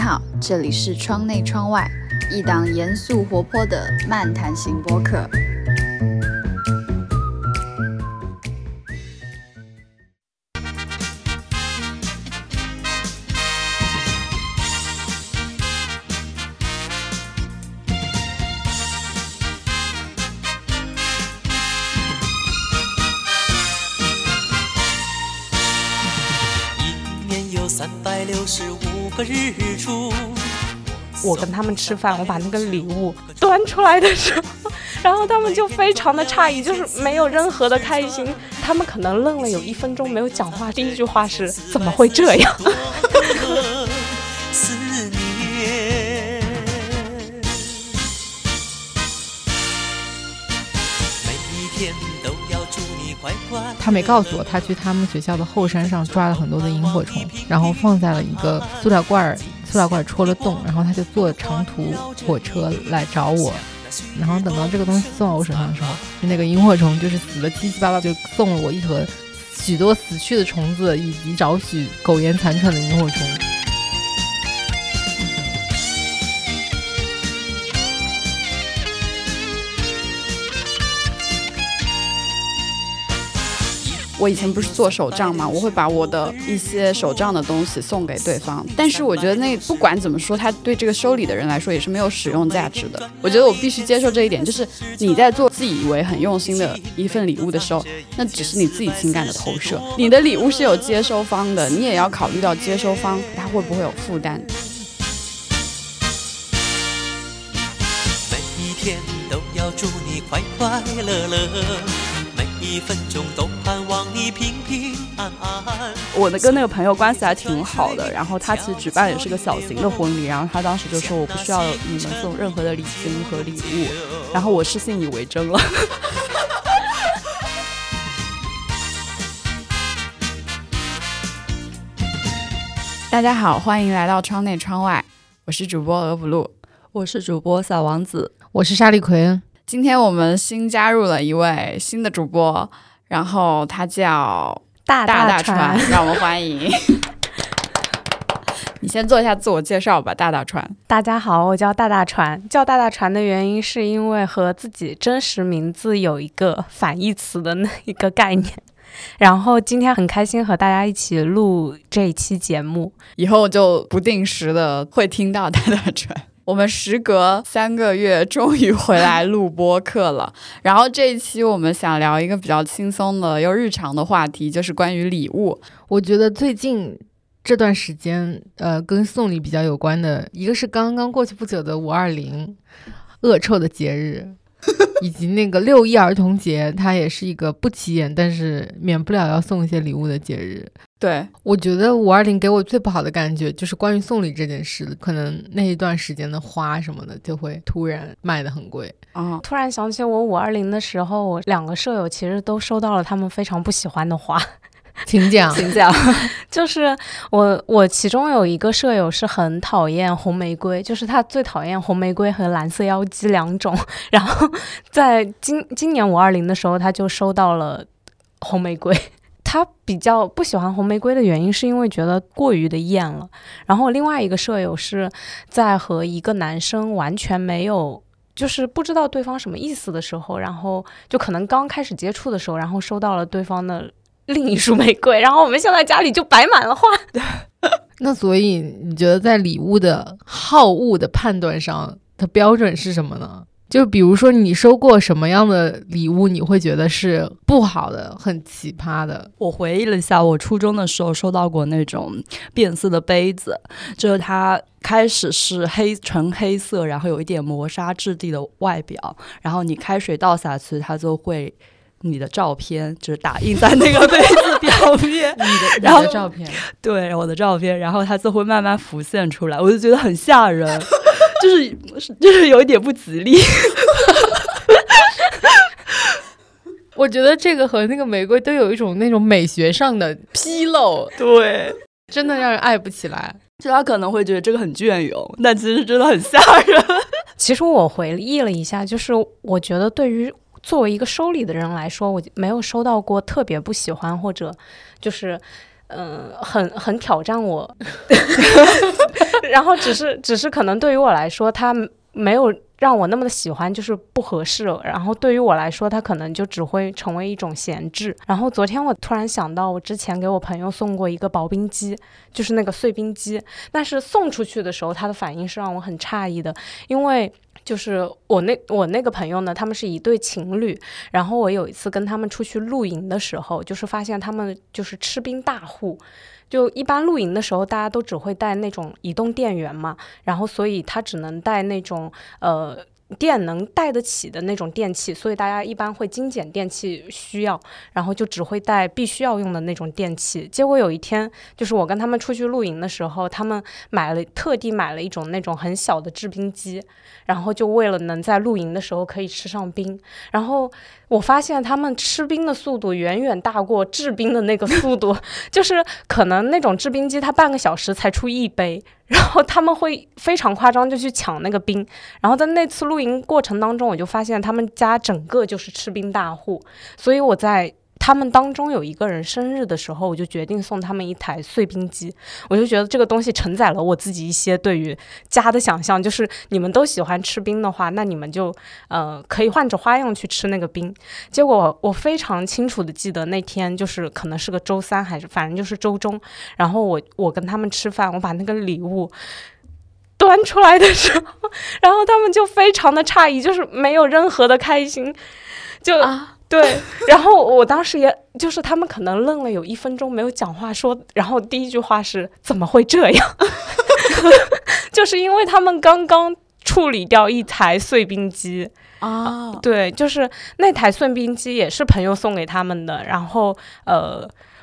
好，这里是窗内窗外，一档严肃活泼的漫谈型播客。我跟他们吃饭，我把那个礼物端出来的时候，然后他们就非常的诧异，就是没有任何的开心，他们可能愣了有1分钟没有讲话，第一句话是怎么会这样。他没告诉我，他去他们学校的后山上抓了很多的萤火虫，然后放在了一个塑料罐戳了洞，然后他就坐长途火车来找我，然后等到这个东西送到我手上的时候，那个萤火虫就是死了七七八八，就送了我一盒许多死去的虫子以及少许苟延残喘的萤火虫。我以前不是做手账嘛，我会把我的一些手账的东西送给对方，但是我觉得那不管怎么说，它对这个收礼的人来说也是没有使用价值的。我觉得我必须接受这一点，就是你在做自以为很用心的一份礼物的时候，那只是你自己情感的投射。你的礼物是有接收方的，你也要考虑到接收方他会不会有负担。每一天都要祝你快快乐乐，1分钟都盼望你平平安安。我的跟那个朋友关系还挺好的，然后他其实举办也是个小型的婚礼，然后他当时就说我不需要你们送任何的礼金和礼物，然后我是信以为真了。大家好，欢迎来到窗内窗外，我是主播鹅不露，我是主播小王子，我是沙利奎恩。今天我们新加入了一位新的主播，然后他叫大大川，让我们欢迎。你先做一下自我介绍吧，大大川。大家好，我叫大大川。叫大大川的原因是因为和自己真实名字有一个反义词的那一个概念。然后今天很开心和大家一起录这一期节目，以后就不定时的会听到大大川。我们时隔3个月终于回来录播客了，然后这一期我们想聊一个比较轻松的又日常的话题，就是关于礼物。我觉得最近这段时间跟送礼比较有关的，一个是刚刚过去不久的520恶臭的节日，以及那个6·1儿童节，它也是一个不起眼但是免不了要送一些礼物的节日。对，我觉得520给我最不好的感觉就是关于送礼这件事，可能那一段时间的花什么的就会突然卖得很贵。突然想起我520的时候，我2个舍友其实都收到了他们非常不喜欢的花。请讲。就是我其中有一个舍友是很讨厌红玫瑰，就是他最讨厌红玫瑰和蓝色妖姬2种，然后在今年520的时候他就收到了红玫瑰。他比较不喜欢红玫瑰的原因是因为觉得过于的艳了。然后另外一个舍友是在和一个男生完全没有就是不知道对方什么意思的时候，然后就可能刚开始接触的时候，然后收到了对方的另一束玫瑰，然后我们现在家里就摆满了花。那所以你觉得在礼物的好恶的判断上的标准是什么呢？就比如说你收过什么样的礼物你会觉得是不好的，很奇葩的？我回忆了一下，我初中的时候收到过那种变色的杯子，就是它开始是纯黑色，然后有一点磨砂质地的外表，然后你开水倒下去它就会你的照片就是打印在那个杯子表面。你的照片？对，我的照片，然后它就会慢慢浮现出来，我就觉得很吓人。就是有一点不吉利。我觉得这个和那个玫瑰都有一种那种美学上的纰漏，对，真的让人爱不起来。就他可能会觉得这个很隽永，但其实真的很吓人。其实我回忆了一下，就是我觉得对于作为一个收礼的人来说，我没有收到过特别不喜欢或者就是很挑战我然后只是可能对于我来说它没有让我那么的喜欢，就是不合适，然后对于我来说它可能就只会成为一种闲置。然后昨天我突然想到我之前给我朋友送过一个薄冰机，就是那个碎冰机，但是送出去的时候它的反应是让我很诧异的，因为就是我那个朋友呢，他们是一对情侣，然后我有一次跟他们出去露营的时候，就是发现他们就是吃冰大户，就一般露营的时候大家都只会带那种移动电源嘛，然后所以他只能带那种电能带得起的那种电器，所以大家一般会精简电器需要，然后就只会带必须要用的那种电器。结果有一天就是我跟他们出去露营的时候，他们特地买了一种那种很小的制冰机，然后就为了能在露营的时候可以吃上冰。然后我发现他们吃冰的速度远远大过制冰的那个速度就是可能那种制冰机它半个小时才出一杯，然后他们会非常夸张就去抢那个冰。然后在那次露营过程当中，我就发现他们家整个就是吃冰大户，所以我在他们当中有一个人生日的时候，我就决定送他们一台碎冰机。我就觉得这个东西承载了我自己一些对于家的想象，就是你们都喜欢吃冰的话，那你们就可以换着花样去吃那个冰。结果我非常清楚的记得那天就是可能是个周三还是反正就是周中，然后我跟他们吃饭，我把那个礼物端出来的时候，然后他们就非常的诧异，就是没有任何的开心就啊对，然后我当时也就是他们可能愣了有1分钟没有讲话说，然后第一句话是怎么会这样就是因为他们刚刚处理掉一台碎冰机啊，对，就是那台碎冰机也是朋友送给他们的。然后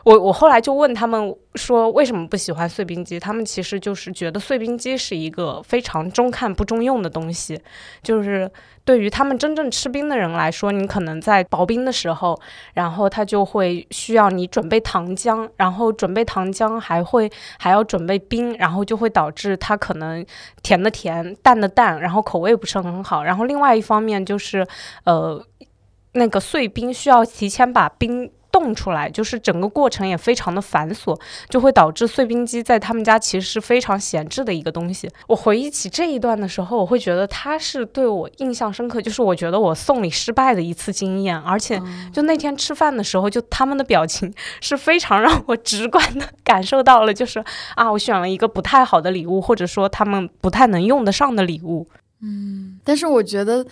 我后来就问他们说为什么不喜欢碎冰机，他们其实就是觉得碎冰机是一个非常中看不中用的东西，就是对于他们真正吃冰的人来说，你可能在薄冰的时候，然后他就会需要你准备糖浆，然后准备糖浆还要准备冰，然后就会导致它可能甜的甜淡的淡，然后口味不是很好。然后另外一方面就是那个碎冰需要提前把冰冻出来，就是整个过程也非常的繁琐，就会导致碎冰机在他们家其实是非常闲置的一个东西。我回忆起这一段的时候，我会觉得它是对我印象深刻，就是我觉得我送礼失败的一次经验。而且就那天吃饭的时候，就他们的表情是非常让我直观的感受到了，就是啊，我选了一个不太好的礼物，或者说他们不太能用得上的礼物。嗯，但是我觉得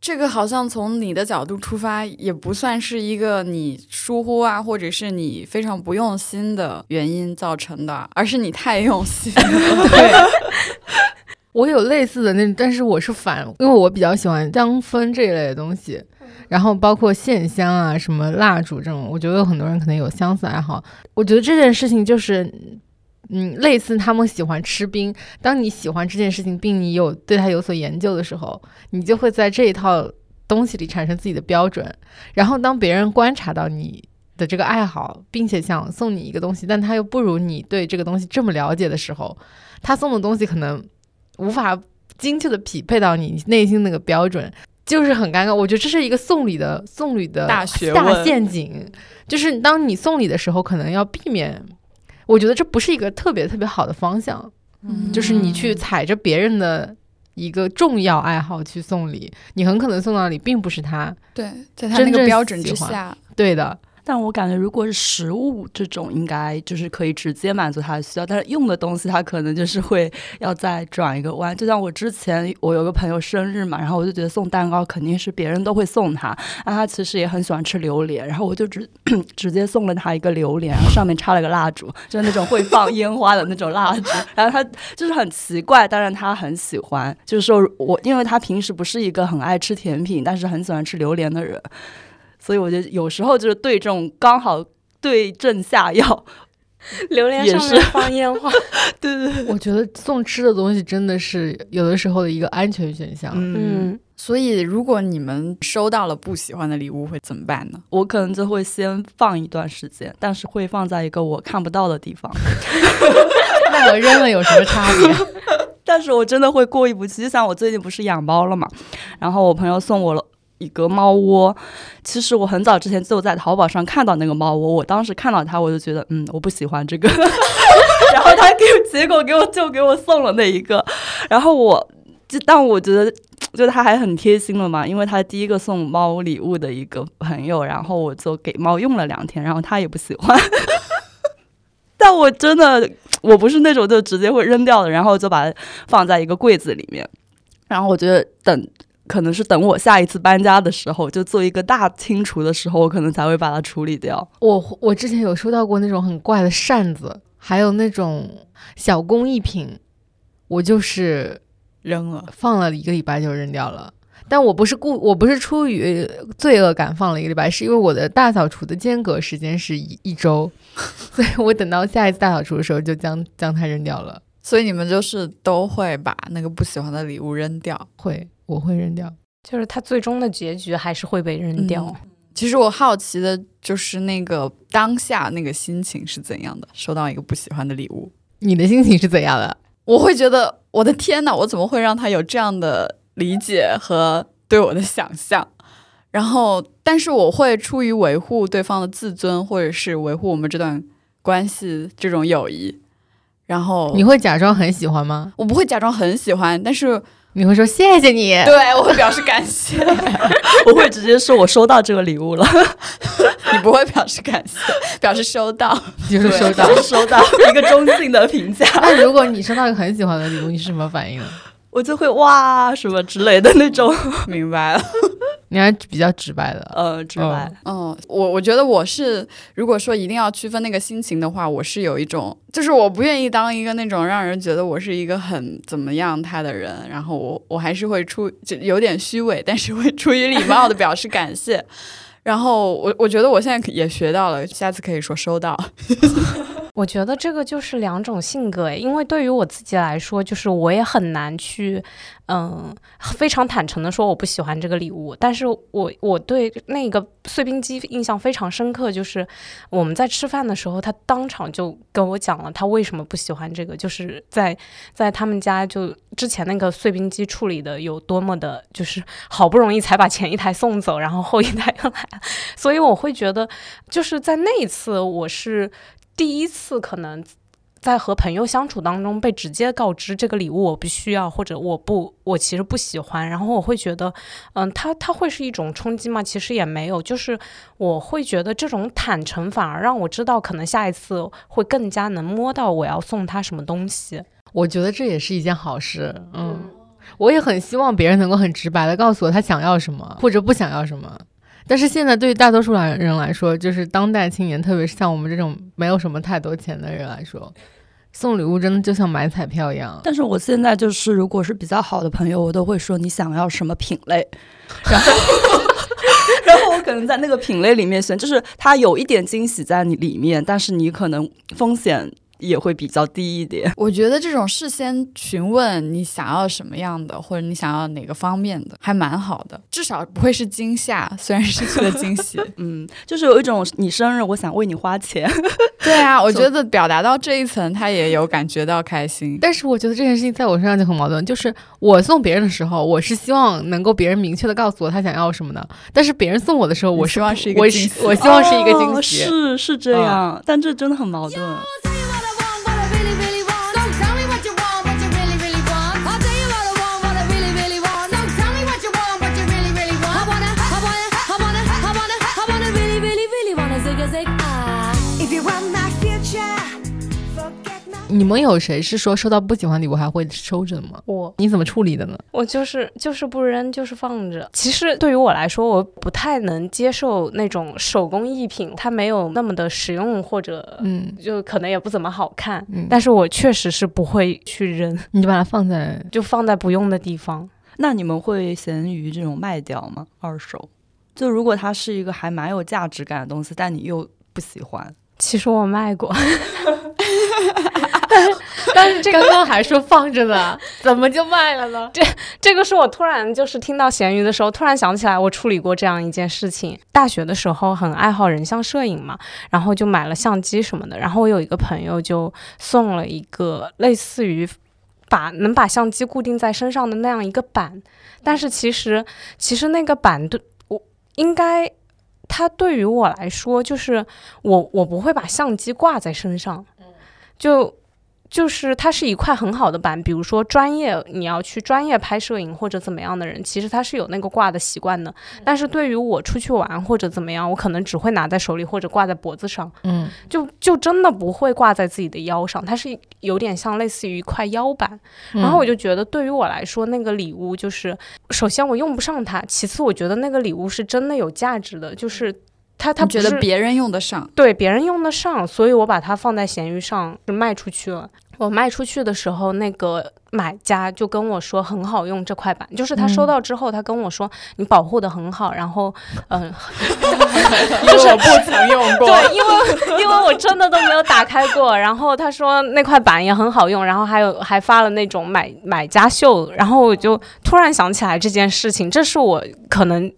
这个好像从你的角度出发也不算是一个你疏忽啊或者是你非常不用心的原因造成的，而是你太用心了对我有类似的那，但是我是反，因为我比较喜欢香氛这一类的东西，然后包括线香啊什么蜡烛这种，我觉得有很多人可能有相似爱好。我觉得这件事情就是类似他们喜欢吃冰，当你喜欢这件事情并你有对它有所研究的时候，你就会在这一套东西里产生自己的标准。然后当别人观察到你的这个爱好，并且想送你一个东西，但他又不如你对这个东西这么了解的时候，他送的东西可能无法精确的匹配到你内心那个标准，就是很尴尬。我觉得这是一个送礼的大学问，大陷阱，就是当你送礼的时候可能要避免，我觉得这不是一个特别特别好的方向，就是你去踩着别人的一个重要爱好去送礼，你很可能送到礼并不是他对在他那个标准之下，对的。但我感觉如果是食物这种应该就是可以直接满足他的需要，但是用的东西他可能就是会要再转一个弯。就像我之前我有个朋友生日嘛，然后我就觉得送蛋糕肯定是别人都会送他，但他其实也很喜欢吃榴莲，然后我就直接送了他一个榴莲，然后上面插了个蜡烛，就是那种会放烟花的那种蜡烛然后他就是很奇怪，当然他很喜欢，就是说我因为他平时不是一个很爱吃甜品但是很喜欢吃榴莲的人，所以我觉得有时候就是对这种刚好对症下药，榴莲上面放烟花对对对，我觉得送吃的东西真的是有的时候的一个安全选项。嗯，所以如果你们收到了不喜欢的礼物会怎么办呢？我可能就会先放一段时间，但是会放在一个我看不到的地方那我扔了有什么差别但是我真的会过意不去。就像我最近不是养猫了嘛，然后我朋友送我了一个猫窝。其实我很早之前就在淘宝上看到那个猫窝，我当时看到它我就觉得我不喜欢这个然后他结果给我送了那一个，然后但我觉得就他还很贴心了嘛，因为他第一个送猫礼物的一个朋友，然后我就给猫用了2天，然后他也不喜欢但我真的我不是那种就直接会扔掉的，然后就把它放在一个柜子里面，然后我觉得可能是等我下一次搬家的时候，就做一个大清除的时候，我可能才会把它处理掉。我之前有收到过那种很怪的扇子，还有那种小工艺品，我就是扔了，放了1个礼拜就扔掉了。但我不是出于罪恶感放了1个礼拜，是因为我的大扫除的间隔时间是一周，所以我等到下一次大扫除的时候就将它扔掉了。所以你们就是都会把那个不喜欢的礼物扔掉？会，我会扔掉，就是它最终的结局还是会被扔掉。其实我好奇的就是那个当下那个心情是怎样的，收到一个不喜欢的礼物你的心情是怎样的？我会觉得我的天哪，我怎么会让他有这样的理解和对我的想象，然后但是我会出于维护对方的自尊或者是维护我们这段关系这种友谊。然后你会假装很喜欢吗？我不会假装很喜欢，但是你会说谢谢你。对，我会表示感谢我会直接说我收到这个礼物了你不会表示感谢，表示收到就是收到收到一个中性的评价那如果你收到一个很喜欢的礼物，你是什么反应呢？我就会哇什么之类的那种明白了你还比较直白的直白我觉得我是，如果说一定要区分那个心情的话，我是有一种就是我不愿意当一个那种让人觉得我是一个很怎么样他的人，然后我还是会就有点虚伪，但是会出于礼貌的表示感谢然后我觉得我现在也学到了，下次可以说收到我觉得这个就是2种性格，因为对于我自己来说，就是我也很难去非常坦诚的说我不喜欢这个礼物。但是我对那个碎冰机印象非常深刻，就是我们在吃饭的时候，他当场就跟我讲了他为什么不喜欢这个，就是在他们家就之前那个碎冰机处理的有多么的，就是好不容易才把前一台送走，然后后一台又来了。所以我会觉得就是在那一次，我是第一次可能在和朋友相处当中被直接告知这个礼物我不需要，或者我其实不喜欢，然后我会觉得它会是一种冲击吗？其实也没有，就是我会觉得这种坦诚反而让我知道可能下一次会更加能摸到我要送他什么东西。我觉得这也是一件好事。我也很希望别人能够很直白的告诉我他想要什么或者不想要什么，但是现在对于大多数人来说，就是当代青年，特别是像我们这种没有什么太多钱的人来说，送礼物真的就像买彩票一样。但是我现在就是如果是比较好的朋友，我都会说你想要什么品类，然后我可能在那个品类里面选，就是它有一点惊喜在你里面，但是你可能风险也会比较低一点。我觉得这种事先询问你想要什么样的或者你想要哪个方面的还蛮好的，至少不会是惊吓，虽然失去了惊喜就是有一种你生日我想为你花钱对啊，我觉得表达到这一层他也有感觉到开心但是我觉得这件事情在我身上就很矛盾，就是我送别人的时候，我是希望能够别人明确的告诉我他想要什么的，但是别人送我的时候，我希望是一个惊喜。我希望是一个惊喜，是这样但这真的很矛盾你们有谁是说收到不喜欢礼物还会收着吗？你怎么处理的呢？我就是不扔，就是放着。其实对于我来说，我不太能接受那种手工艺品，它没有那么的实用，或者就可能也不怎么好看但是我确实是不会去扔。你就把它放在不用的地方。那你们会闲鱼这种卖掉吗？二手？就如果它是一个还蛮有价值感的东西，但你又不喜欢。其实我卖过但是这个刚刚还说放着呢怎么就卖了呢？这个是我突然就是听到闲鱼的时候突然想起来我处理过这样一件事情。大学的时候很爱好人像摄影嘛，然后就买了相机什么的，然后我有一个朋友就送了一个类似于能把相机固定在身上的那样一个板，但是其实那个板应该它对于我来说就是我不会把相机挂在身上，就是它是一块很好的板，比如说专业你要去专业拍摄影或者怎么样的人，其实他是有那个挂的习惯的，但是对于我出去玩或者怎么样，我可能只会拿在手里或者挂在脖子上，就真的不会挂在自己的腰上，它是有点像类似于一块腰板。然后我就觉得对于我来说那个礼物就是首先我用不上它，其次我觉得那个礼物是真的有价值的，就是他觉得别人用得上，对，别人用得上，所以我把它放在闲鱼上卖出去了。我卖出去的时候那个买家就跟我说很好用这块板，就是他收到之后他跟我说你保护的很好，然后因为我不曾用过对，因为我真的都没有打开过，然后他说那块板也很好用，然后还发了那种买家秀，然后我就突然想起来这件事情，这是我可能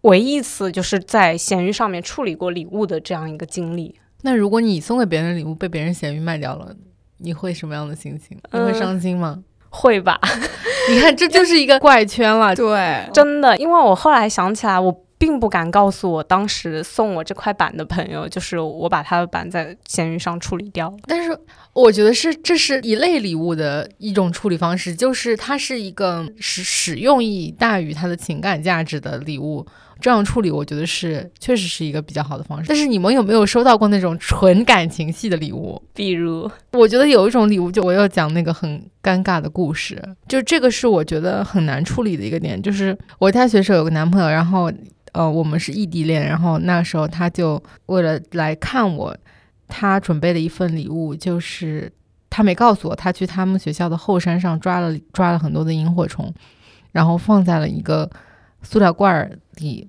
唯一一次就是在闲鱼上面处理过礼物的这样一个经历。那如果你送给别人礼物被别人闲鱼卖掉了，你会什么样的心情？你会伤心吗？会吧你看这就是一个怪圈了对，真的，因为我后来想起来我并不敢告诉我当时送我这块板的朋友，就是我把他的板在闲鱼上处理掉。但是我觉得这是一类礼物的一种处理方式，就是它是一个使用意义大于它的情感价值的礼物，这样处理我觉得是确实是一个比较好的方式。但是你们有没有收到过那种纯感情系的礼物？比如我觉得有一种礼物，就我要讲那个很尴尬的故事，就这个是我觉得很难处理的一个点，就是我大学时候有个男朋友，然后我们是异地恋，然后那时候他就为了来看我，他准备了一份礼物，就是他没告诉我，他去他们学校的后山上抓了很多的萤火虫，然后放在了一个塑料罐里，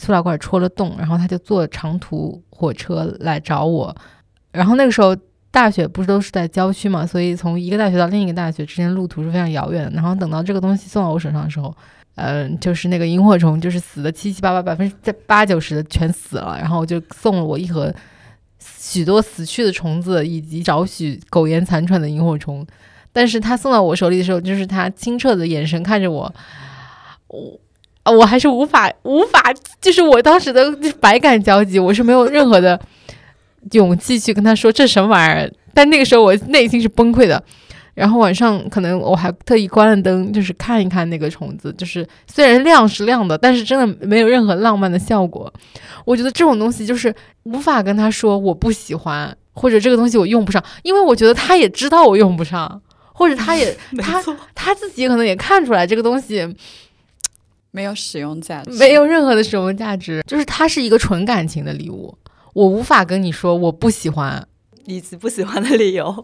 塑料罐戳了洞，然后他就坐长途火车来找我。然后那个时候大学不是都是在郊区嘛，所以从一个大学到另一个大学之间路途是非常遥远的，然后等到这个东西送到我手上的时候，就是那个萤火虫就是死的7、8、80%、90%的全死了，然后就送了我一盒许多死去的虫子以及少许苟延残喘的萤火虫。但是他送到我手里的时候，就是他清澈的眼神看着我，我还是无法，就是我当时的百感交集，我是没有任何的勇气去跟他说这什么玩意儿，但那个时候我内心是崩溃的。然后晚上可能我还特意关了灯，就是看一看那个虫子，就是虽然亮是亮的，但是真的没有任何浪漫的效果。我觉得这种东西就是无法跟他说我不喜欢，或者这个东西我用不上，因为我觉得他也知道我用不上，或者他也他自己可能也看出来这个东西没有使用价值，没有任何的使用价值，就是它是一个纯感情的礼物，我无法跟你说我不喜欢。以及不喜欢的理由，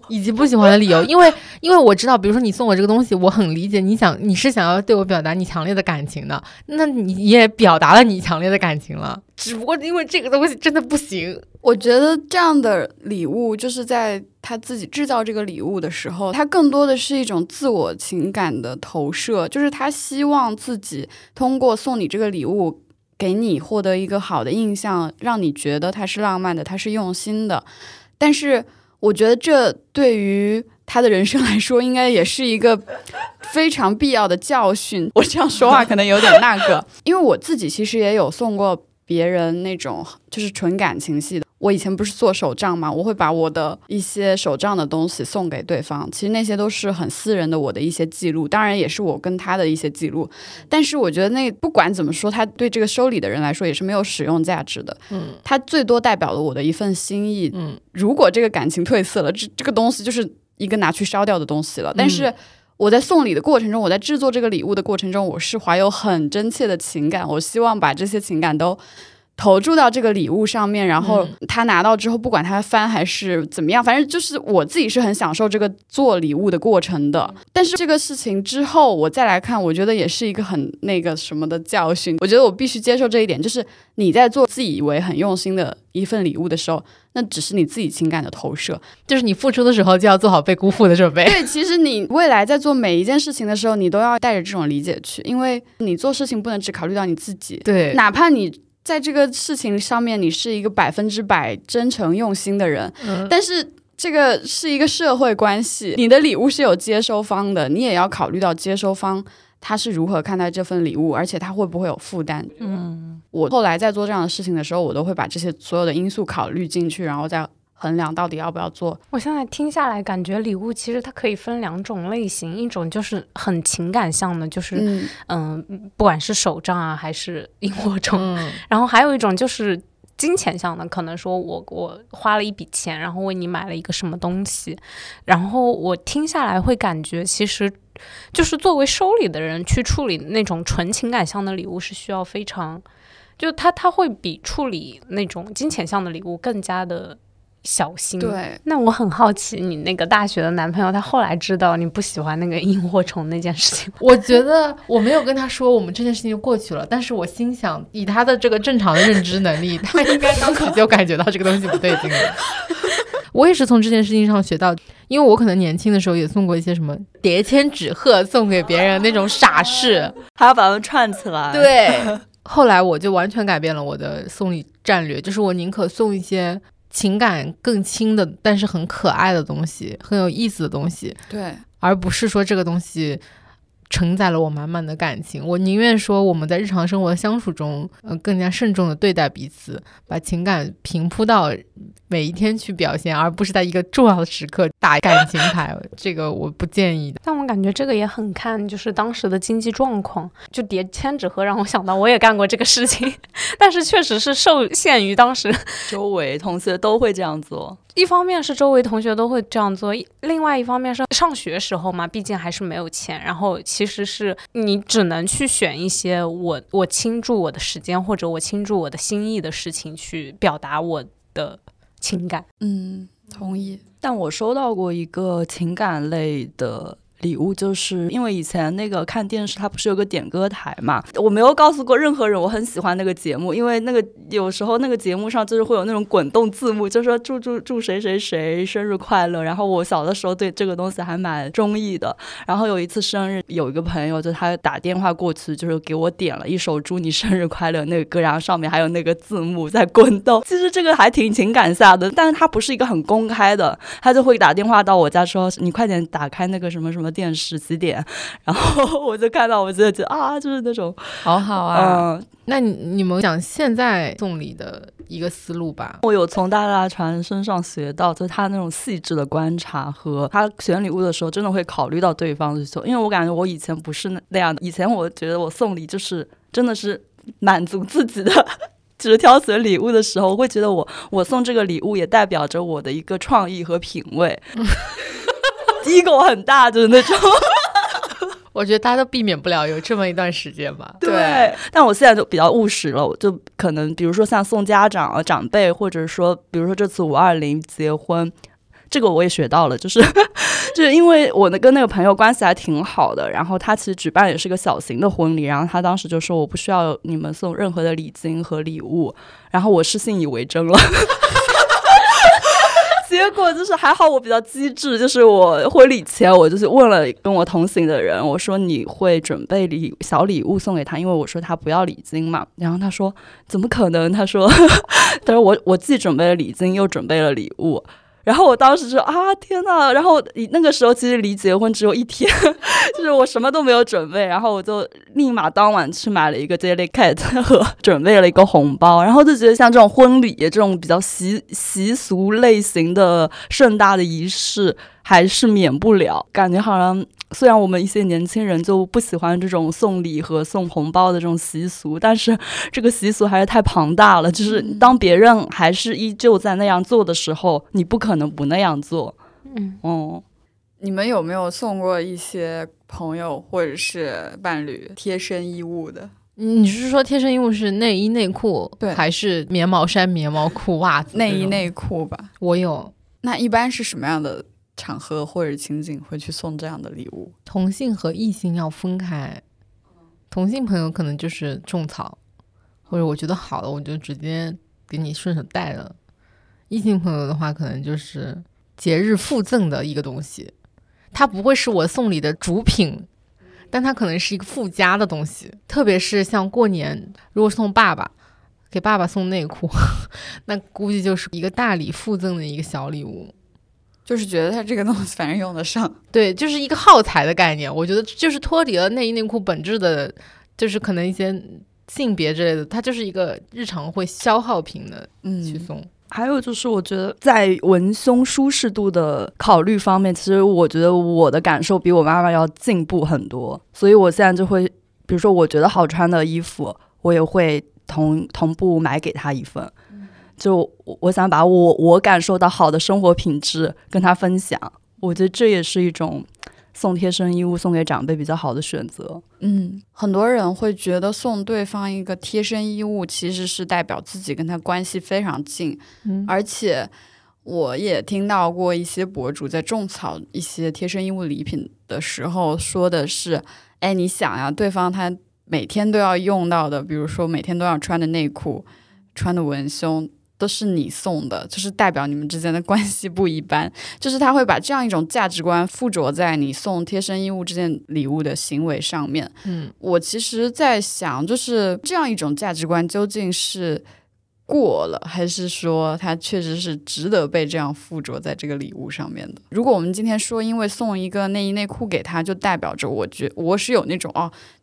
因为我知道，比如说你送我这个东西，我很理解你是想要对我表达你强烈的感情的，那你也表达了你强烈的感情了，只不过因为这个东西真的不行。我觉得这样的礼物就是在他自己制造这个礼物的时候，他更多的是一种自我情感的投射，就是他希望自己通过送你这个礼物给你获得一个好的印象，让你觉得它是浪漫的，它是用心的。但是我觉得这对于他的人生来说应该也是一个非常必要的教训。我这样说话可能有点那个因为我自己其实也有送过别人那种就是纯感情系的。我以前不是做手账嘛，我会把我的一些手账的东西送给对方，其实那些都是很私人的我的一些记录，当然也是我跟他的一些记录。但是我觉得那不管怎么说，他对这个收礼的人来说也是没有使用价值的，他最多代表了我的一份心意，如果这个感情褪色了，这个东西就是一个拿去烧掉的东西了。但是我在送礼的过程中，我在制作这个礼物的过程中，我是怀有很真切的情感，我希望把这些情感都投注到这个礼物上面，然后他拿到之后，不管他翻还是怎么样，反正就是我自己是很享受这个做礼物的过程的。但是这个事情之后我再来看，我觉得也是一个很那个什么的教训。我觉得我必须接受这一点，就是你在做自己以为很用心的一份礼物的时候，那只是你自己情感的投射，就是你付出的时候就要做好被辜负的准备。对，其实你未来在做每一件事情的时候，你都要带着这种理解去，因为你做事情不能只考虑到你自己。对，哪怕你在这个事情上面你是一个100%真诚用心的人，但是这个是一个社会关系，你的礼物是有接收方的，你也要考虑到接收方他是如何看待这份礼物，而且他会不会有负担。嗯，我后来在做这样的事情的时候，我都会把这些所有的因素考虑进去，然后再衡量到底要不要做。我现在听下来感觉礼物其实它可以分两种类型，一种就是很情感向的，就是不管是手账啊还是萤火虫，然后还有一种就是金钱上的，可能说我花了一笔钱，然后为你买了一个什么东西。然后我听下来会感觉其实就是作为收礼的人去处理那种纯情感上的礼物是需要非常，就它会比处理那种金钱上的礼物更加的小心。对，那我很好奇你那个大学的男朋友他后来知道你不喜欢那个萤火虫那件事情吗？我觉得我没有跟他说，我们这件事情就过去了，但是我心想以他的这个正常的认知能力他应该当时就感觉到这个东西不对劲了。我也是从这件事情上学到，因为我可能年轻的时候也送过一些什么叠千纸鹤送给别人那种傻事，还要把它们串起来。对，后来我就完全改变了我的送礼战略，就是我宁可送一些情感更轻的但是很可爱的东西，很有意思的东西。对，而不是说这个东西承载了我满满的感情，我宁愿说我们在日常生活相处中更加慎重的对待彼此，把情感平铺到每一天去表现，而不是在一个重要的时刻打感情牌。这个我不建议的。但我感觉这个也很看就是当时的经济状况，就叠千纸鹤让我想到我也干过这个事情，但是确实是受限于当时周围同学都会这样做。一方面是周围同学都会这样做，另外一方面是上学时候嘛，毕竟还是没有钱，然后其实是你只能去选一些我倾注我的时间或者我倾注我的心意的事情去表达我的情感。嗯，同意。但我收到过一个情感类的礼物，就是因为以前那个看电视它不是有个点歌台嘛，我没有告诉过任何人我很喜欢那个节目，因为那个有时候那个节目上就是会有那种滚动字幕，就说祝谁谁谁生日快乐，然后我小的时候对这个东西还蛮中意的。然后有一次生日，有一个朋友就他打电话过去，就是给我点了一首祝你生日快乐那个歌，然后上面还有那个字幕在滚动。其实这个还挺情感下的，但是它不是一个很公开的，他就会打电话到我家说你快点打开那个什么什么电视几点，然后我就看到，我就觉得啊，就是那种好好啊。那你们讲现在送礼的一个思路吧。我有从大大船身上学到，就是他那种细致的观察和他选礼物的时候真的会考虑到对方的需求，因为我感觉我以前不是那样的，以前我觉得我送礼就是真的是满足自己的只挑选礼物的时候，我会觉得我送这个礼物也代表着我的一个创意和品味。ego 很大，就是那种我觉得大家都避免不了有这么一段时间吧。对，但我现在就比较务实了，我就可能比如说像送家长啊长辈，或者说比如说这次520结婚，这个我也学到了，就是因为我跟那个朋友关系还挺好的，然后他其实举办也是个小型的婚礼，然后他当时就说我不需要你们送任何的礼金和礼物，然后我是信以为真了。结果就是还好我比较机智，就是我婚礼前我就是问了跟我同行的人，我说你会准备小礼物送给他，因为我说他不要礼金嘛，然后他说怎么可能，他说我既准备了礼金又准备了礼物。然后我当时说啊天哪，然后那个时候其实离结婚只有一天，就是我什么都没有准备，然后我就立马当晚去买了一个 Jellycat 和准备了一个红包。然后就觉得像这种婚礼这种比较习俗类型的盛大的仪式还是免不了，感觉好像虽然我们一些年轻人就不喜欢这种送礼和送红包的这种习俗，但是这个习俗还是太庞大了，就是当别人还是依旧在那样做的时候，你不可能不那样做。你们有没有送过一些朋友或者是伴侣贴身衣物的？你是说贴身衣物是内衣内裤，对，还是棉毛衫棉毛裤袜子？内衣内裤吧。我有。那一般是什么样的场合或者情景会去送这样的礼物？同性和异性要分开，同性朋友可能就是种草，或者我觉得好了我就直接给你顺手带了。异性朋友的话可能就是节日附赠的一个东西，它不会是我送礼的主品，但它可能是一个附加的东西。特别是像过年如果送爸爸，给爸爸送内裤那估计就是一个大礼附赠的一个小礼物，就是觉得它这个东西反正用得上。对，就是一个耗材的概念，我觉得就是脱离了内衣内裤本质的，就是可能一些性别之类的，它就是一个日常会消耗品的去送。还有就是我觉得在文胸舒适度的考虑方面，其实我觉得我的感受比我妈妈要进步很多，所以我现在就会比如说我觉得好穿的衣服我也会同步买给她一份，就我想把我感受到好的生活品质跟她分享，我觉得这也是一种送贴身衣物送给长辈比较好的选择。很多人会觉得送对方一个贴身衣物其实是代表自己跟他关系非常近，而且我也听到过一些博主在种草一些贴身衣物礼品的时候说的是，哎，你想呀，对方他每天都要用到的，比如说每天都要穿的内裤、穿的文胸都是你送的，就是代表你们之间的关系不一般，就是他会把这样一种价值观附着在你送贴身衣物这件礼物的行为上面。我其实在想，就是这样一种价值观究竟是过了，还是说它确实是值得被这样附着在这个礼物上面的。如果我们今天说因为送一个内衣内裤给他就代表着我是有那种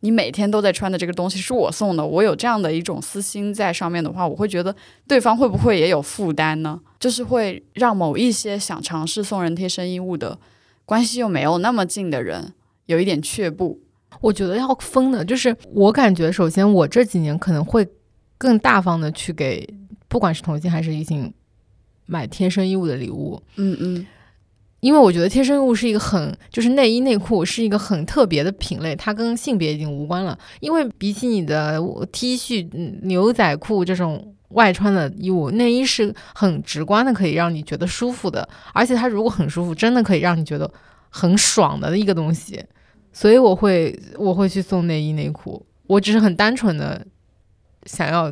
你每天都在穿的这个东西是我送的，我有这样的一种私心在上面的话，我会觉得对方会不会也有负担呢，就是会让某一些想尝试送人贴身衣物的关系又没有那么近的人有一点却步。我觉得要分的，就是我感觉首先我这几年可能会更大方的去给不管是同性还是异性买贴身衣物的礼物。因为我觉得贴身衣物是一个就是内衣内裤是一个很特别的品类，它跟性别已经无关了，因为比起你的 T 恤牛仔裤这种外穿的衣物，内衣是很直观的可以让你觉得舒服的，而且它如果很舒服真的可以让你觉得很爽的一个东西，所以我会去送内衣内裤。我只是很单纯的想要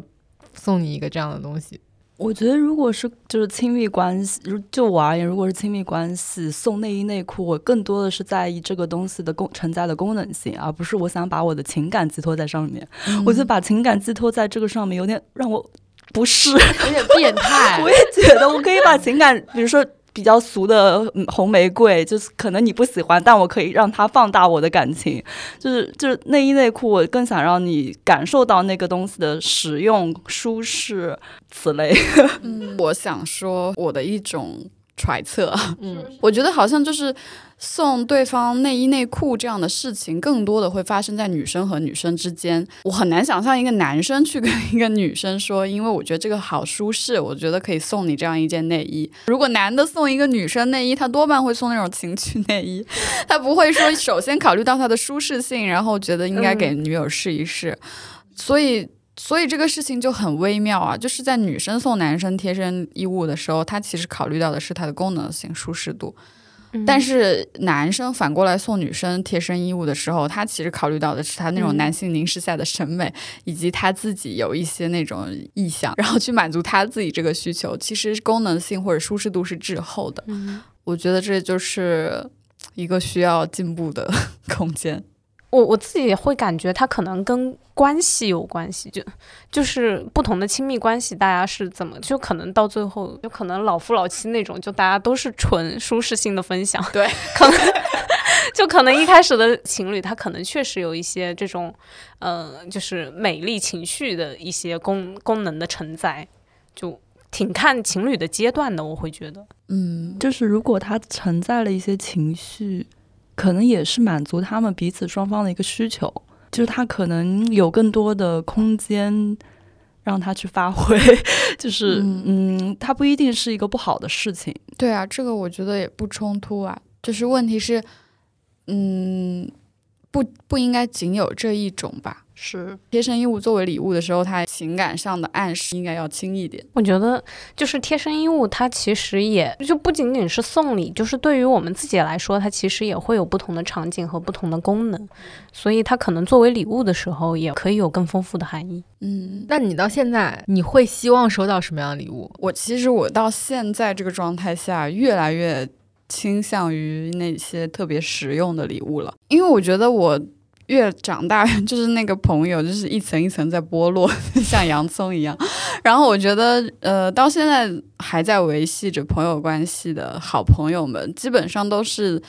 送你一个这样的东西。我觉得如果是就是亲密关系，就我而言，如果是亲密关系送内衣内裤，我更多的是在意这个东西的承载的功能性，而不是我想把我的情感寄托在上面。我就把情感寄托在这个上面有点让我不适，有点变态。我也觉得我可以把情感比如说比较俗的红玫瑰，就是可能你不喜欢，但我可以让它放大我的感情。就是内衣内裤，我更想让你感受到那个东西的实用、舒适此类。我想说我的一种揣测，我觉得好像就是送对方内衣内裤这样的事情更多的会发生在女生和女生之间。我很难想象一个男生去跟一个女生说，因为我觉得这个好舒适，我觉得可以送你这样一件内衣。如果男的送一个女生内衣，他多半会送那种情趣内衣，他不会说首先考虑到他的舒适性，然后觉得应该给女友试一试。所以这个事情就很微妙啊，就是在女生送男生贴身衣物的时候，他其实考虑到的是它的功能性、舒适度，但是男生反过来送女生贴身衣物的时候，他其实考虑到的是他那种男性凝视下的审美，以及他自己有一些那种意向，然后去满足他自己这个需求，其实功能性或者舒适度是滞后的。我觉得这就是一个需要进步的空间。我自己也会感觉它可能跟关系有关系，就是不同的亲密关系大家是怎么，就可能到最后就可能老夫老妻那种，就大家都是纯舒适性的分享。对，可能就可能一开始的情侣他可能确实有一些这种就是美丽情绪的一些功能的承载，就挺看情侣的阶段的，我会觉得就是如果他承载了一些情绪，可能也是满足他们彼此双方的一个需求，就是他可能有更多的空间让他去发挥，就是他不一定是一个不好的事情。对啊，这个我觉得也不冲突啊，就是问题是不应该仅有这一种吧。是贴身衣物作为礼物的时候，它情感上的暗示应该要轻一点。我觉得就是贴身衣物它其实也就不仅仅是送礼，就是对于我们自己来说，它其实也会有不同的场景和不同的功能，所以它可能作为礼物的时候也可以有更丰富的含义。那你到现在你会希望收到什么样的礼物？我到现在这个状态下越来越倾向于那些特别实用的礼物了，因为我觉得我越长大就是那个朋友就是一层一层在剥落，像洋葱一样。然后我觉得到现在还在维系着朋友关系的好朋友们，基本上都是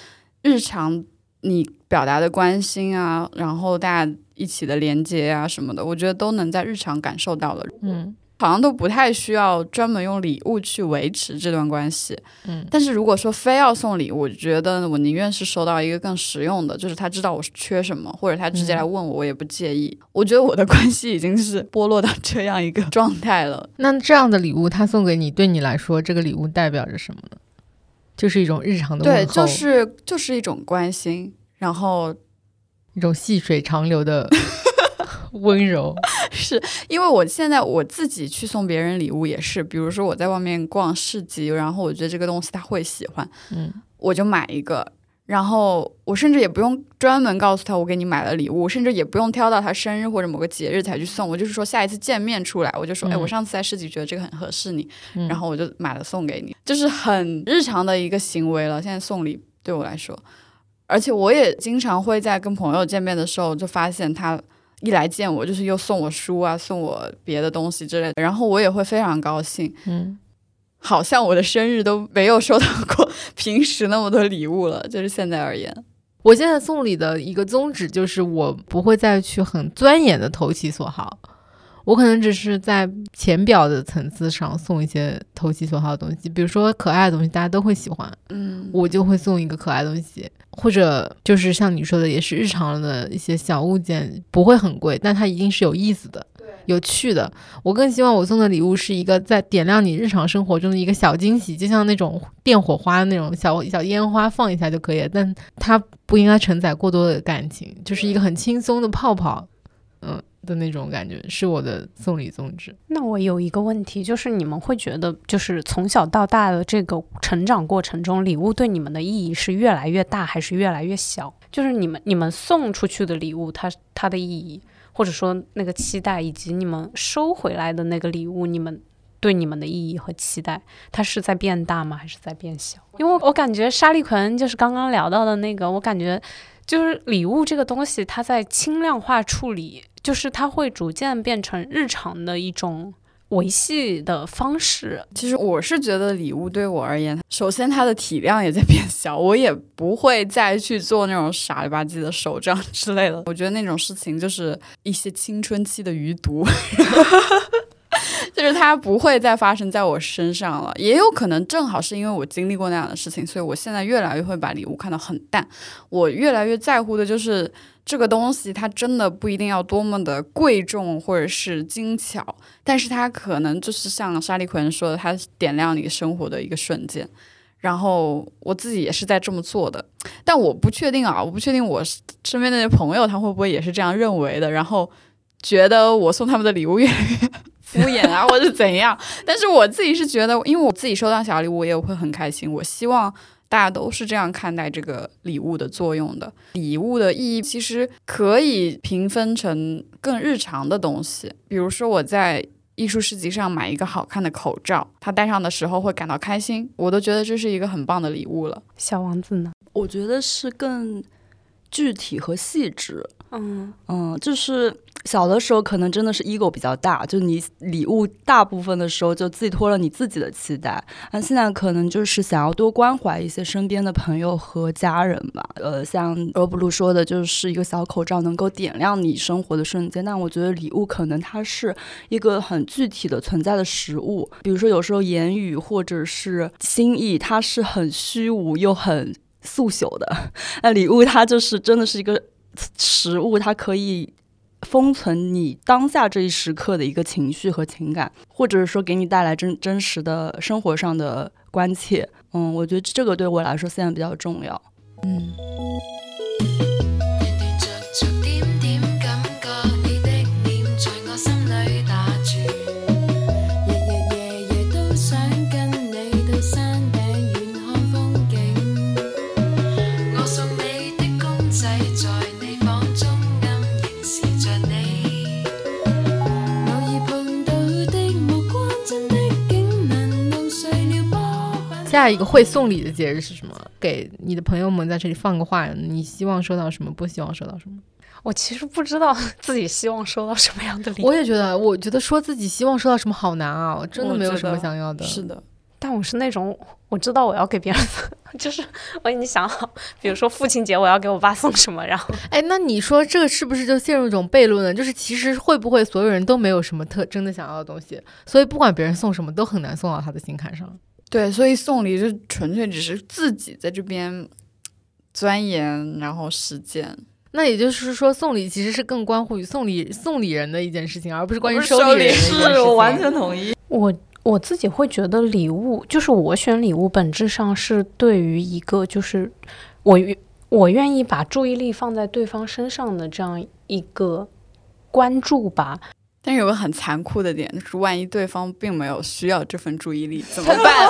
日常你表达的关心啊，然后大家一起的连接啊什么的，我觉得都能在日常感受到了。嗯，好像都不太需要专门用礼物去维持这段关系。嗯，但是如果说非要送礼，我觉得我宁愿是收到一个更实用的，就是他知道我缺什么，或者他直接来问我，我也不介意。我觉得我的关系已经是剥落到这样一个状态了。那这样的礼物他送给你，对你来说这个礼物代表着什么呢？就是一种日常的问候。对，就是一种关心，然后一种细水长流的温柔。是因为我现在我自己去送别人礼物也是，比如说我在外面逛市集，然后我觉得这个东西他会喜欢，我就买一个，然后我甚至也不用专门告诉他我给你买了礼物，甚至也不用挑到他生日或者某个节日才去送，我就是说下一次见面出来我就说，哎，我上次在市集觉得这个很合适你，然后我就买了送给你，就是很日常的一个行为了。现在送礼对我来说，而且我也经常会在跟朋友见面的时候就发现他一来见我就是又送我书啊，送我别的东西之类的，然后我也会非常高兴。好像我的生日都没有收到过平时那么多礼物了，就是现在而言。我现在送礼的一个宗旨就是我不会再去很钻研的投其所好，我可能只是在浅表的层次上送一些投其所好的东西，比如说可爱的东西大家都会喜欢，我就会送一个可爱的东西，或者就是像你说的也是日常的一些小物件，不会很贵，但它一定是有意思的有趣的。我更希望我送的礼物是一个在点亮你日常生活中的一个小惊喜，就像那种电火花那种小烟花放一下就可以了，但它不应该承载过多的感情，就是一个很轻松的泡泡的那种感觉，是我的送礼宗旨。那我有一个问题，就是你们会觉得就是从小到大的这个成长过程中，礼物对你们的意义是越来越大还是越来越小？就是你们送出去的礼物它的意义，或者说那个期待，以及你们收回来的那个礼物，你们对你们的意义和期待，它是在变大吗还是在变小？因为我感觉沙利坤就是刚刚聊到的那个，我感觉就是礼物这个东西它在轻量化处理，就是它会逐渐变成日常的一种维系的方式。其实我是觉得礼物对我而言，首先它的体量也在变小，我也不会再去做那种傻里吧唧的手账之类的，我觉得那种事情就是一些青春期的余毒就是它不会再发生在我身上了。也有可能正好是因为我经历过那样的事情，所以我现在越来越会把礼物看得很淡，我越来越在乎的就是这个东西它真的不一定要多么的贵重或者是精巧，但是它可能就是像沙利坤说的，它点亮你生活的一个瞬间。然后我自己也是在这么做的，但我不确定啊，我不确定我身边那些朋友他会不会也是这样认为的，然后觉得我送他们的礼物越来越敷衍啊或者怎样。但是我自己是觉得，因为我自己收到小礼物我也会很开心，我希望大家都是这样看待这个礼物的作用的。礼物的意义其实可以平分成更日常的东西，比如说我在艺术市集上买一个好看的口罩，他戴上的时候会感到开心，我都觉得这是一个很棒的礼物了。小王子呢？我觉得是更具体和细致。就是小的时候可能真的是 ego 比较大，就你礼物大部分的时候就自己拖了你自己的期待，那现在可能就是想要多关怀一些身边的朋友和家人吧。像罗布鲁说的，就是一个小口罩能够点亮你生活的瞬间，但我觉得礼物可能它是一个很具体的存在的实物，比如说有时候言语或者是心意它是很虚无又很速朽的，那礼物它就是真的是一个实物，它可以封存你当下这一时刻的一个情绪和情感，或者说给你带来真实的生活上的关切。我觉得这个对我来说现在比较重要。下一个会送礼的节日是什么？给你的朋友们在这里放个话，你希望收到什么，不希望收到什么？我其实不知道自己希望收到什么样的礼物。我觉得说自己希望收到什么好难啊，我真的没有什么想要的。是的，但我是那种我知道我要给别人就是我已经想好，比如说父亲节我要给我爸送什么，然后那你说这个是不是就陷入一种悖论呢？就是其实会不会所有人都没有什么真的想要的东西，所以不管别人送什么都很难送到他的心坎上。对，所以送礼就纯粹只是自己在这边钻研然后实践。那也就是说送礼其实是更关乎于送礼人的一件事情，而不是关于收礼人的一件事情。是，我完全同意。我自己会觉得礼物，就是我选礼物本质上是对于一个就是我愿意把注意力放在对方身上的这样一个关注吧。但是有个很残酷的点，就是万一对方并没有需要这份注意力怎么办？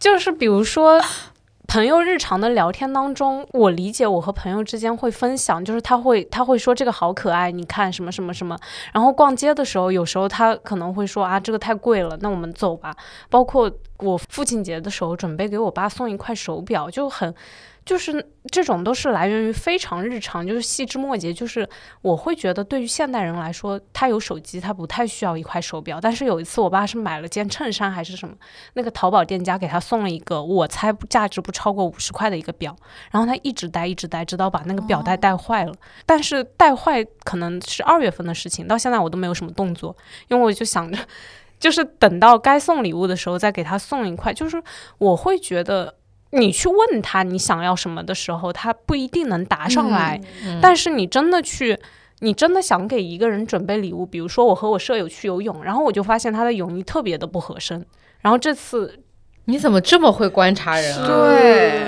就是比如说朋友日常的聊天当中，我理解我和朋友之间会分享，就是他会说这个好可爱，你看什么什么什么。然后逛街的时候，有时候他可能会说啊这个太贵了，那我们走吧。包括我父亲节的时候准备给我爸送一块手表，就是这种都是来源于非常日常，就是细枝末节。就是我会觉得对于现代人来说，他有手机他不太需要一块手表。但是有一次我爸是买了件衬衫还是什么，那个淘宝店家给他送了一个我猜价值不超过50块的一个表，然后他一直戴直到把那个表带戴坏了。但是戴坏可能是2月份的事情，到现在我都没有什么动作，因为我就想着就是等到该送礼物的时候再给他送一块。就是我会觉得你去问他你想要什么的时候，他不一定能答上来，但是你真的想给一个人准备礼物。比如说我和我舍友去游泳，然后我就发现他的泳衣特别的不合身，然后这次你怎么这么会观察人啊？对，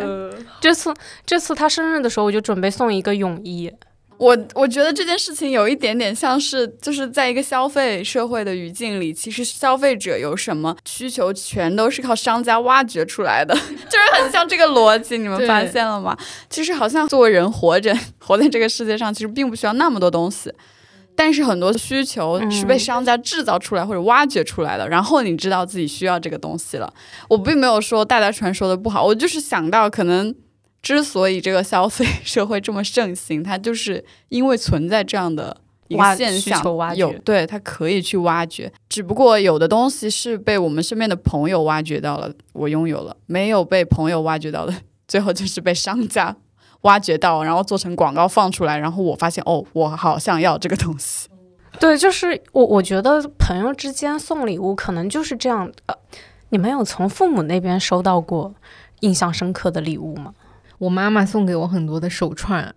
这次他生日的时候我就准备送一个泳衣。我觉得这件事情有一点点像是就是在一个消费社会的语境里，其实消费者有什么需求全都是靠商家挖掘出来的，就是很像这个逻辑你们发现了吗？其实好像做人活在这个世界上其实并不需要那么多东西，但是很多需求是被商家制造出来或者挖掘出来的，然后你知道自己需要这个东西了。我并没有说大家传说的不好，我就是想到可能之所以这个消费社会这么盛行，它就是因为存在这样的一个现象，有对它可以去挖掘。只不过有的东西是被我们身边的朋友挖掘到了，我拥有了；没有被朋友挖掘到的，最后就是被商家挖掘到，然后做成广告放出来，然后我发现哦，我好像要这个东西。对，就是我觉得朋友之间送礼物可能就是这样。你没有从父母那边收到过印象深刻的礼物吗？我妈妈送给我很多的手串，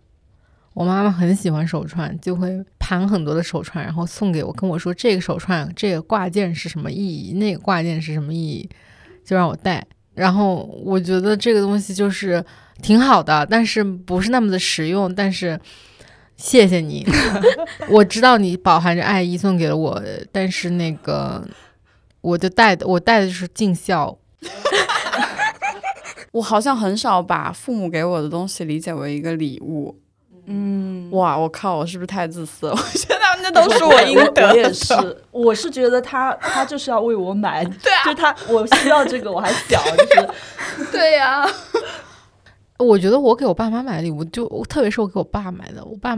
我妈妈很喜欢手串，就会盘很多的手串，然后送给我，跟我说这个手串这个挂件是什么意义，那个挂件是什么意义，就让我戴。然后我觉得这个东西就是挺好的，但是不是那么的实用，但是谢谢你我知道你饱含着爱意送给了我，但是那个我戴的就是尽孝我好像很少把父母给我的东西理解为一个礼物。哇，我靠，我是不是太自私了？我觉得他们那都是我应得的。我也是，我是觉得他就是要为我买，对啊，就我需要这个，我还小，就是对呀、啊。我觉得我给我爸妈买的礼物，就特别是我给我爸买的，我爸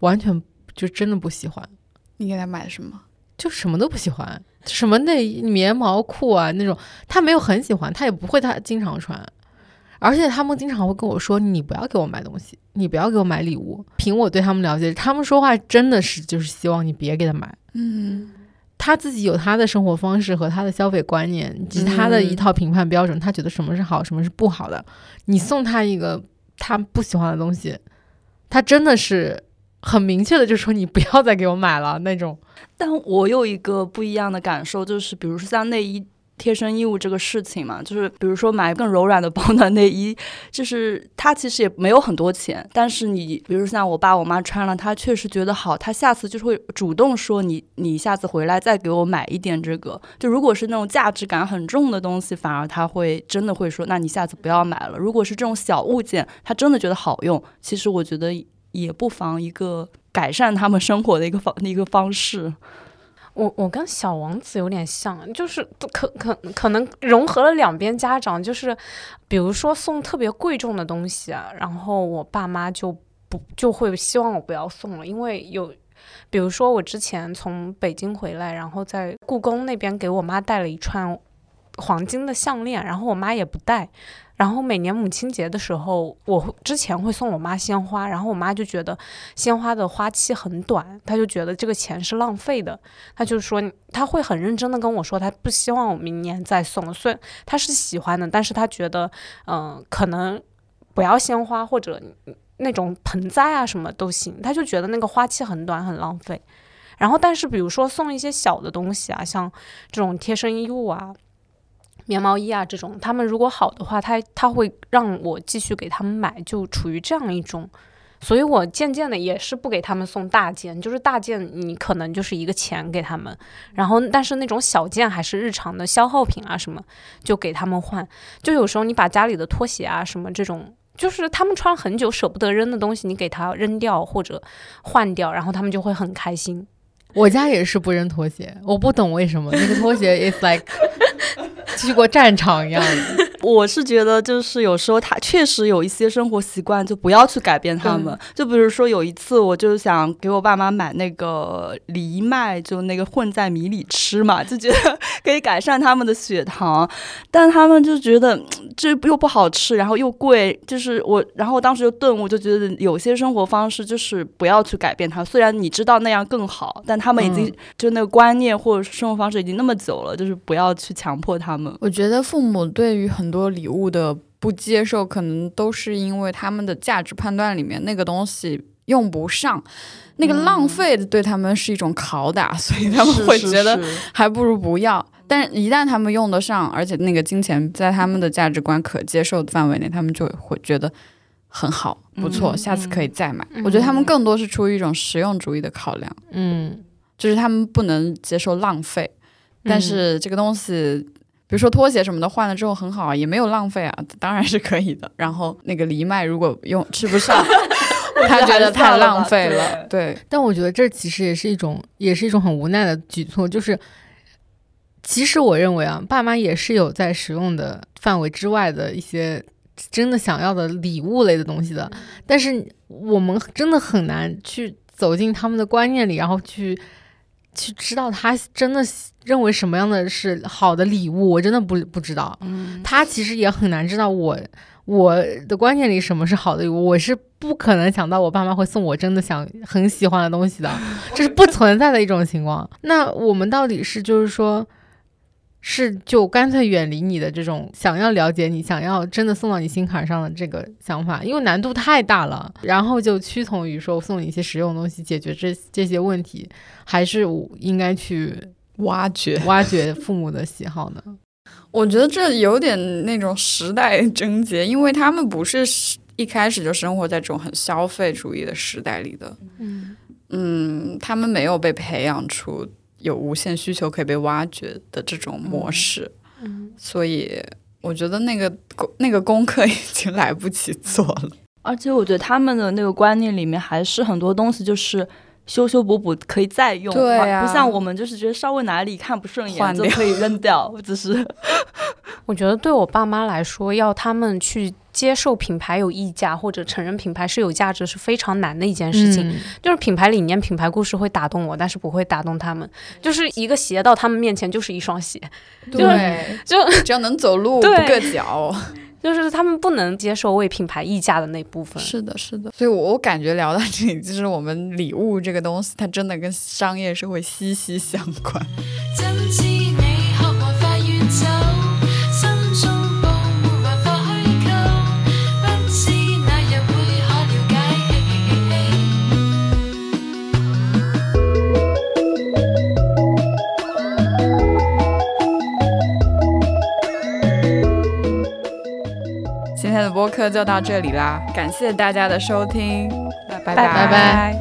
完全就真的不喜欢。你给他买什么？就什么都不喜欢，什么那棉毛裤啊那种，他没有很喜欢，他也不会他经常穿。而且他们经常会跟我说，你不要给我买东西，你不要给我买礼物。凭我对他们了解，他们说话真的是就是希望你别给他买。他自己有他的生活方式和他的消费观念以及他的一套评判标准，他觉得什么是好什么是不好的，你送他一个他不喜欢的东西，他真的是很明确的就说你不要再给我买了那种。但我有一个不一样的感受，就是比如说像内衣贴身衣物这个事情嘛，就是比如说买更柔软的保暖内衣，就是它其实也没有很多钱，但是你比如像我爸我妈穿了，他确实觉得好，他下次就会主动说你下次回来再给我买一点这个。就如果是那种价值感很重的东西，反而他会真的会说那你下次不要买了。如果是这种小物件他真的觉得好用，其实我觉得也不妨一个改善他们生活的一个方式。我跟小王子有点像，就是可能融合了两边家长，就是比如说送特别贵重的东西，然后我爸妈就会希望我不要送了，因为有比如说我之前从北京回来，然后在故宫那边给我妈带了一串黄金的项链，然后我妈也不戴，然后每年母亲节的时候我之前会送我妈鲜花，然后我妈就觉得鲜花的花期很短，她就觉得这个钱是浪费的，她就说她会很认真的跟我说她不希望我明年再送，虽然她是喜欢的，但是她觉得可能不要鲜花或者那种盆栽啊什么都行，她就觉得那个花期很短很浪费。然后但是比如说送一些小的东西啊，像这种贴身衣物啊棉毛衣啊这种，他们如果好的话他会让我继续给他们买，就处于这样一种，所以我渐渐的也是不给他们送大件，就是大件你可能就是一个钱给他们，然后但是那种小件还是日常的消耗品啊什么就给他们换，就有时候你把家里的拖鞋啊什么这种就是他们穿很久舍不得扔的东西你给他扔掉或者换掉，然后他们就会很开心。我家也是不扔拖鞋，我不懂为什么那个拖鞋 it's like 去过战场一样的。我是觉得就是有时候他确实有一些生活习惯就不要去改变他们，就比如说有一次我就想给我爸妈买那个藜麦，就那个混在米里吃嘛，就觉得可以改善他们的血糖，但他们就觉得这又不好吃然后又贵，就是我然后当时就顿悟，就觉得有些生活方式就是不要去改变它，虽然你知道那样更好，但他们已经就那个观念或者生活方式已经那么久了，就是不要去强迫他们。我觉得父母对于很多礼物的不接受可能都是因为他们的价值判断里面那个东西用不上，那个浪费对他们是一种拷打，所以他们会觉得还不如不要，是是是，但一旦他们用得上而且那个金钱在他们的价值观可接受的范围内，他们就会觉得很好不错，下次可以再买。我觉得他们更多是出于一种实用主义的考量，就是他们不能接受浪费，但是这个东西比如说拖鞋什么的换了之后很好啊，也没有浪费啊，当然是可以的。然后那个藜麦如果用吃不上他觉得太浪费了，对。但我觉得这其实也是一种很无奈的举措，就是其实我认为啊，爸妈也是有在使用的范围之外的一些真的想要的礼物类的东西的，但是我们真的很难去走进他们的观念里，然后去知道他真的认为什么样的是好的礼物，我真的不知道。他其实也很难知道我的观念里什么是好的礼物，我是不可能想到我爸妈会送我真的很喜欢的东西的，这是不存在的一种情况。那我们到底是就是说是就干脆远离你的这种想要了解你想要真的送到你心坎上的这个想法，因为难度太大了，然后就屈从于说送你一些实用的东西解决这些问题，还是应该去挖掘父母的喜好呢？我觉得这有点那种时代症结，因为他们不是一开始就生活在这种很消费主义的时代里的，他们没有被培养出有无限需求可以被挖掘的这种模式，所以我觉得那个功课已经来不及做了。而且我觉得他们的那个观念里面还是很多东西就是修补补可以再用，对啊，不像我们就是觉得稍微哪里看不顺眼就可以扔掉，只是我觉得对我爸妈来说，要他们去接受品牌有溢价或者承认品牌是有价值是非常难的一件事情，就是品牌理念品牌故事会打动我，但是不会打动他们，就是一个鞋到他们面前就是一双鞋，对，就只要能走路不硌脚，就是他们不能接受为品牌溢价的那部分。是的是的，所以我感觉聊到这里，就是我们礼物这个东西它真的跟商业社会息息相关。今天的播客就到这里啦，感谢大家的收听，拜拜拜拜。